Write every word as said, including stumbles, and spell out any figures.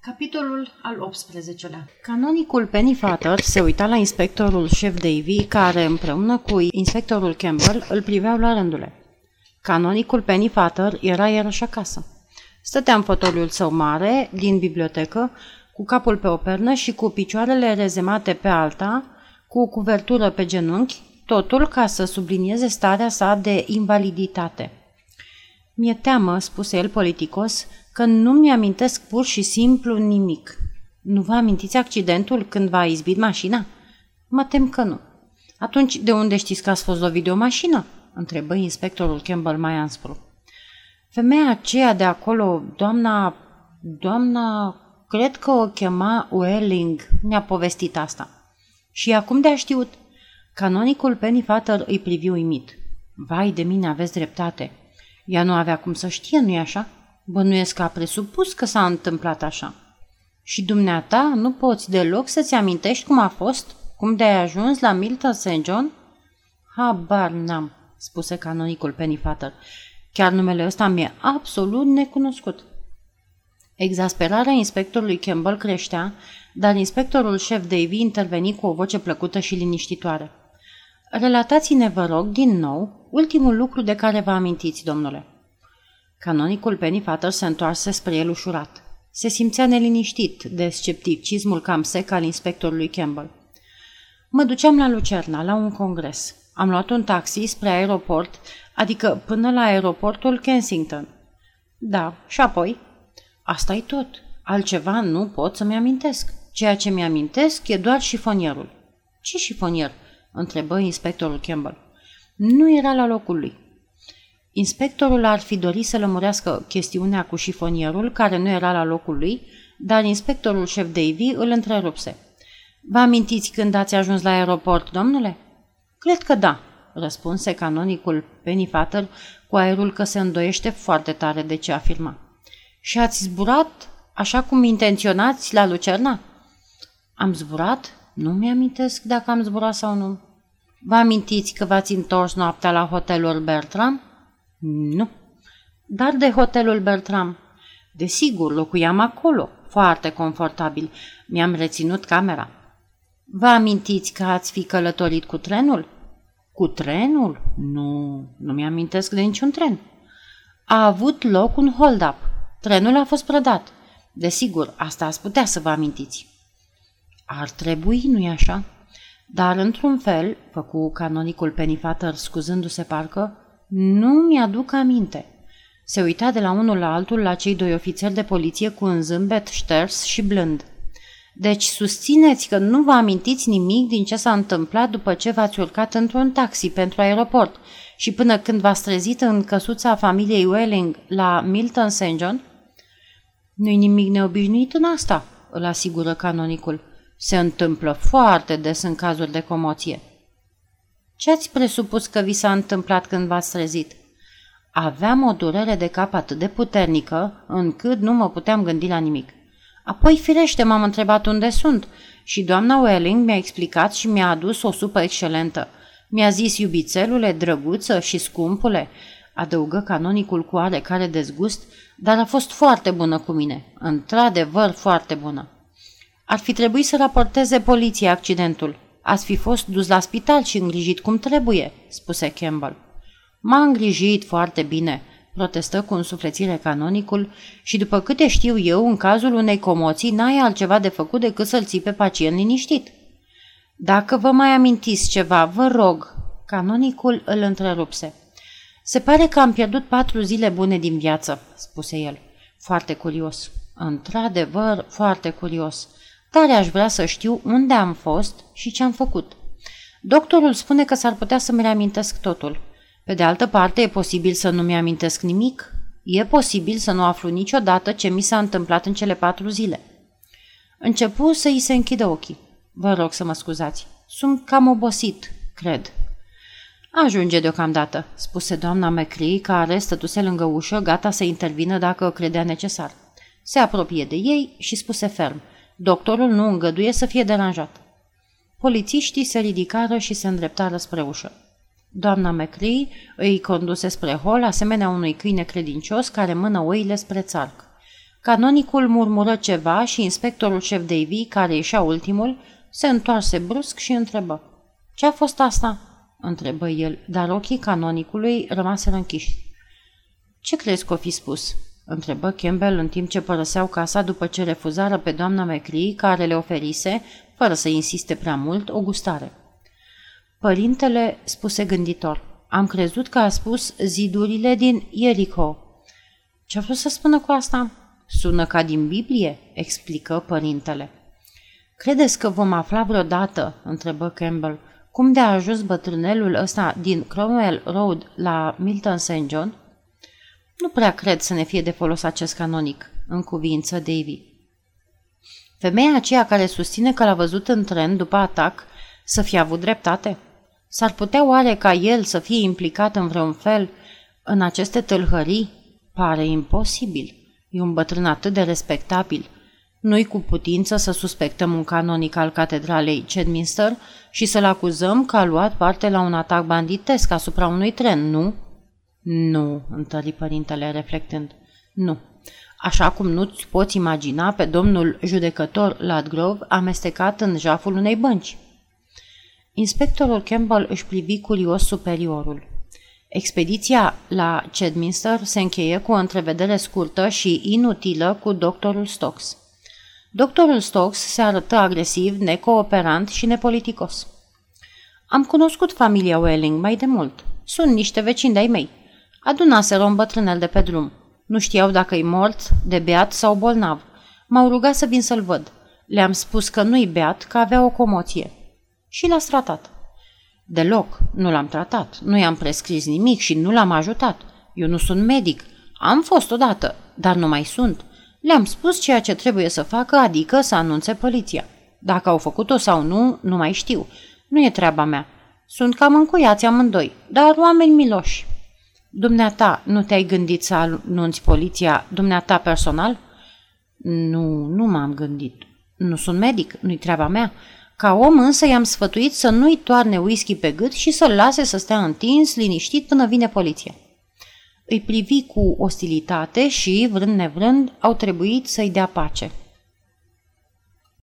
Capitolul al optsprezecelea. Canonicul Pennyfather se uita la inspectorul șef Davy, care, împreună cu inspectorul Campbell, îl priveau la rândule. Canonicul Pennyfather era iarăși acasă. Stătea în fotoliul său mare, din bibliotecă, cu capul pe o pernă și cu picioarele rezemate pe alta, cu o cuvertură pe genunchi, totul ca să sublinieze starea sa de invaliditate. Mi-e teamă, spuse el politicos, că nu-mi mi-amintesc pur și simplu nimic. Nu vă amintiți accidentul când v-a izbit mașina? Mă tem că nu. Atunci, de unde știți că ați fost lovit de o mașină? Întrebă inspectorul Campbell mai aspru. Femeia aceea de acolo, doamna... doamna... cred că o chema Welling, mi-a povestit asta. Și acum de-a știut. Canonicul Pennyfather îi privi uimit. Vai de mine, aveți dreptate. Ea nu avea cum să știe, nu-i așa? Bănuiesc că a presupus că s-a întâmplat așa. Și dumneata nu poți deloc să-ți amintești cum a fost? Cum de-ai ajuns la Milton Saint John? Habar n-am, spuse canonicul Pennyfather. Chiar numele ăsta mi-e absolut necunoscut. Exasperarea inspectorului Campbell creștea, dar inspectorul șef Davy interveni cu o voce plăcută și liniștitoare. Relatați-ne, vă rog, din nou, ultimul lucru de care vă amintiți, domnule. Canonicul Pennyfather se întoarse spre el ușurat. Se simțea neliniștit de scepticismul cam sec al inspectorului Campbell. Mă duceam la Lucerna, la un congres. Am luat un taxi spre aeroport, adică până la aeroportul Kensington. Da, și apoi? Asta-i tot. Altceva nu pot să-mi amintesc. Ceea ce mi-amintesc e doar șifonierul. Ce șifonier? Întrebă inspectorul Campbell. Nu era la locul lui. Inspectorul ar fi dorit să lămurească chestiunea cu șifonierul, care nu era la locul lui, dar inspectorul șef Davy îl întrerupse. Vă amintiți când ați ajuns la aeroport, domnule? Cred că da, răspunse canonicul Pennyfather cu aerul că se îndoiește foarte tare de ce afirma. Și ați zburat așa cum intenționați la Lucerna? Am zburat? Nu mi-amintesc dacă am zburat sau nu. Vă amintiți că v-ați întors noaptea la hotelul Bertram? Nu. Dar de hotelul Bertram? Desigur, locuiam acolo, foarte confortabil. Mi-am reținut camera. Vă amintiți că ați fi călătorit cu trenul? Cu trenul? Nu, nu mi-amintesc de niciun tren. A avut loc un hold-up. Trenul a fost prădat. Desigur, asta ați putea să vă amintiți. Ar trebui, nu-i așa? Dar, într-un fel, făcu canonicul Pennyfather, scuzându-se parcă, nu mi-aduc aminte. Se uita de la unul la altul la cei doi ofițeri de poliție cu un zâmbet șters și blând. Deci susțineți că nu vă amintiți nimic din ce s-a întâmplat după ce v-ați urcat într-un taxi pentru aeroport și până când v-ați trezit în căsuța familiei Welling la Milton Saint John? Nu-i nimic neobișnuit în asta, îl asigură canonicul. Se întâmplă foarte des în cazuri de comoție. Ce ați presupus că vi s-a întâmplat când v-ați trezit? Aveam o durere de cap atât de puternică, încât nu mă puteam gândi la nimic. Apoi, firește, m-am întrebat unde sunt și doamna Welling mi-a explicat și mi-a adus o supă excelentă. Mi-a zis, iubițelule, drăguță și scumpule, adăugă canonicul cu oarecare dezgust, dar a fost foarte bună cu mine, într-adevăr foarte bună. Ar fi trebuit să raporteze poliția accidentul. Ați fi fost dus la spital și îngrijit cum trebuie, spuse Campbell. M-a îngrijit foarte bine, protestă cu însuflețire canonicul și, după câte știu eu, în cazul unei comoții n-ai altceva de făcut decât să-l ții pe pacient liniștit. Dacă vă mai amintiți ceva, vă rog, canonicul îl întrerupse. Se pare că am pierdut patru zile bune din viață, spuse el. Foarte curios, într-adevăr foarte curios. Tare aș vrea să știu unde am fost și ce am făcut. Doctorul spune că s-ar putea să-mi reamintesc totul. Pe de altă parte, e posibil să nu-mi amintesc nimic. E posibil să nu aflu niciodată ce mi s-a întâmplat în cele patru zile. Începu să îi se închidă ochii. Vă rog să mă scuzați. Sunt cam obosit, cred. Ajunge deocamdată, spuse doamna McCree, care stătuse lângă ușă, gata să intervină dacă o credea necesar. Se apropie de ei și spuse ferm. Doctorul nu îngăduie să fie deranjat. Polițiștii se ridicară și se îndreptară spre ușă. Doamna McCree îi conduse spre hol, asemenea unui câine credincios care mână oile spre țarc. Canonicul murmură ceva și inspectorul șef Davy, care ieșea ultimul, se întoarse brusc și întrebă. "Ce a fost asta?" întrebă el, dar ochii canonicului rămaseră închiși. "Ce crezi că o fi spus?" întrebă Campbell în timp ce părăseau casa după ce refuzară pe doamna Macri, care le oferise, fără să insiste prea mult, o gustare. Părintele spuse gânditor, am crezut că a spus zidurile din Jericho. Ce-a vrut să spună cu asta? Sună ca din Biblie, explică părintele. Credeți că vom afla vreodată, întrebă Campbell, cum de a ajuns bătrânelul ăsta din Cromwell Road la Milton Saint John? Nu prea cred să ne fie de folos acest canonic, în cuvință Davy. Femeia aceea care susține că l-a văzut în tren după atac să fie avut dreptate? S-ar putea oare ca el să fie implicat în vreun fel în aceste tâlhării? Pare imposibil. E un bătrân atât de respectabil. Nu-i cu putință să suspectăm un canonic al catedralei Chadminster și să-l acuzăm că a luat parte la un atac banditesc asupra unui tren, nu? Nu, întări părintele reflectând. Nu. Așa cum nu-ți poți imagina pe domnul judecător Ludgrove amestecat în jaful unei bănci. Inspectorul Campbell își privi curios superiorul. Expediția la Chadminster se încheie cu o întrevedere scurtă și inutilă cu doctorul Stokes. Doctorul Stokes se arătă agresiv, necooperant și nepoliticos. Am cunoscut familia Welling mai de mult. Sunt niște vecini de-ai mei. Adunaseră un bătrânel de pe drum. Nu știau dacă e mort, de beat sau bolnav. M-au rugat să vin să-l văd. Le-am spus că nu-i beat, că avea o comoție. Și l-ați tratat. Deloc, nu l-am tratat, nu i-am prescris nimic și nu l-am ajutat. Eu nu sunt medic. Am fost odată, dar nu mai sunt. Le-am spus ceea ce trebuie să facă, adică să anunțe poliția. Dacă au făcut-o sau nu, nu mai știu. Nu e treaba mea. Sunt cam încuiați amândoi, dar oameni miloși. Dumneata, nu te-ai gândit să anunți poliția, dumneata personal? Nu, nu m-am gândit. Nu sunt medic, nu-i treaba mea. Ca om însă i-am sfătuit să nu-i toarne whisky pe gât și să-l lase să stea întins, liniștit, până vine poliția. Îi privi cu ostilitate și, vrând nevrând, au trebuit să-i dea pace.